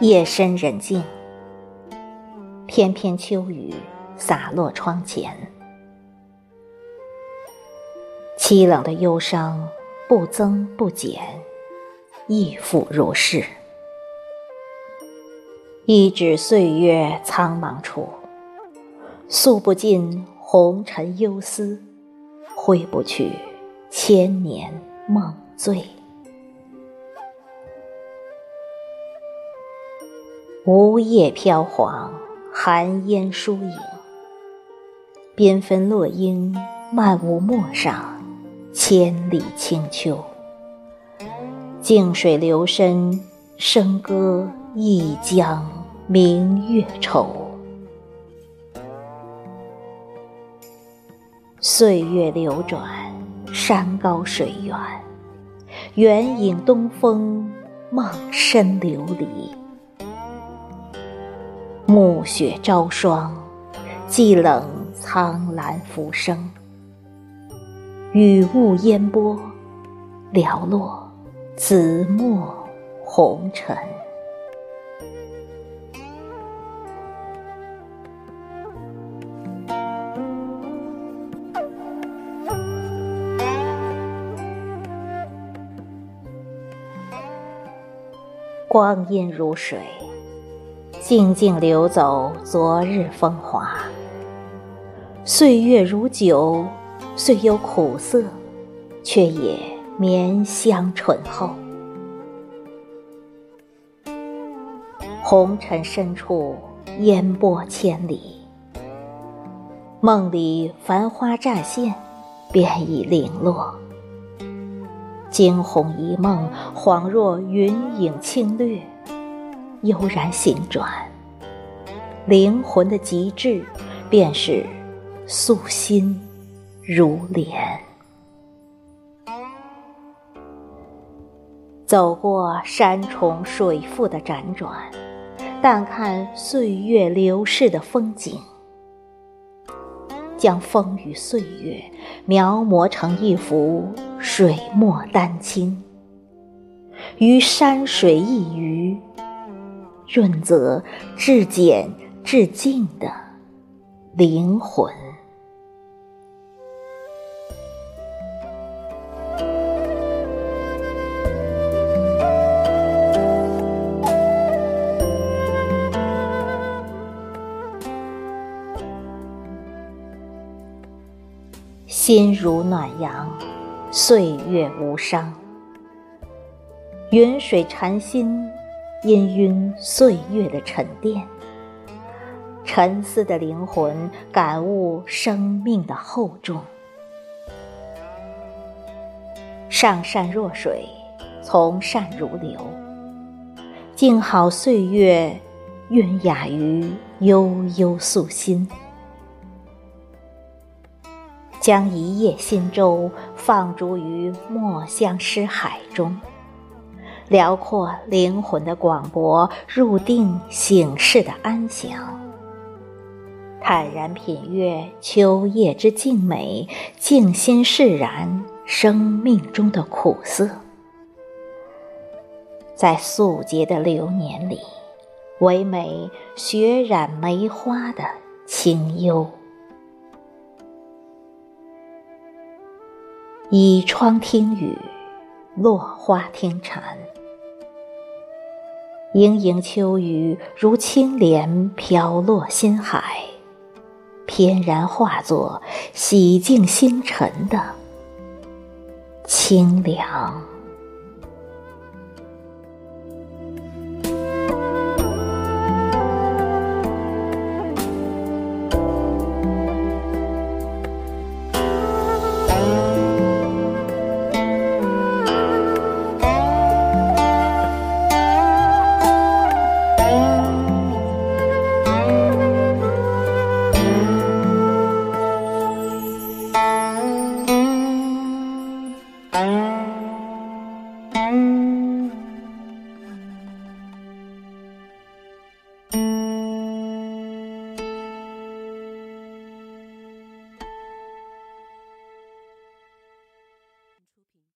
夜深人静，翩翩秋雨洒落窗前，凄冷的忧伤不增不减，亦复如是。一指岁月苍茫处，诉不尽红尘忧思，挥不去千年梦醉。梧叶飘黄，寒烟疏影，缤纷落英漫无陌上，千里清秋。静水流深，笙歌一江明月愁。岁月流转，山高水远，远影东风，梦深流离。暮雪朝霜，寂冷苍兰浮生，雨雾烟波，寥落紫陌红尘。光阴如水，静静流走昨日风华。岁月如酒，虽有苦涩，却也绵香醇厚。红尘深处，烟波千里，梦里繁花乍现，便已零落。惊鸿一梦，恍若云影轻掠，悠然醒转，灵魂的极致便是素心如莲。走过山重水复的辗转，但看岁月流逝的风景，将风雨岁月描摹成一幅水墨丹青，于山水一隅润泽至简至静的灵魂。心如暖阳，岁月无伤，云水禅心，氤氲岁月的沉淀，沉思的灵魂感悟生命的厚重。上善若水，从善如流，静好岁月，韵雅于悠悠素心。将一叶新舟放逐于墨香诗海中，辽阔灵魂的广博，入定醒世的安详。坦然品阅秋夜之静美，静心释然生命中的苦涩。在素洁的流年里，唯美雪染梅花的清幽。倚窗听雨，落花听蝉，盈盈秋雨如青莲飘落心海，翩然化作洗净心尘的清凉。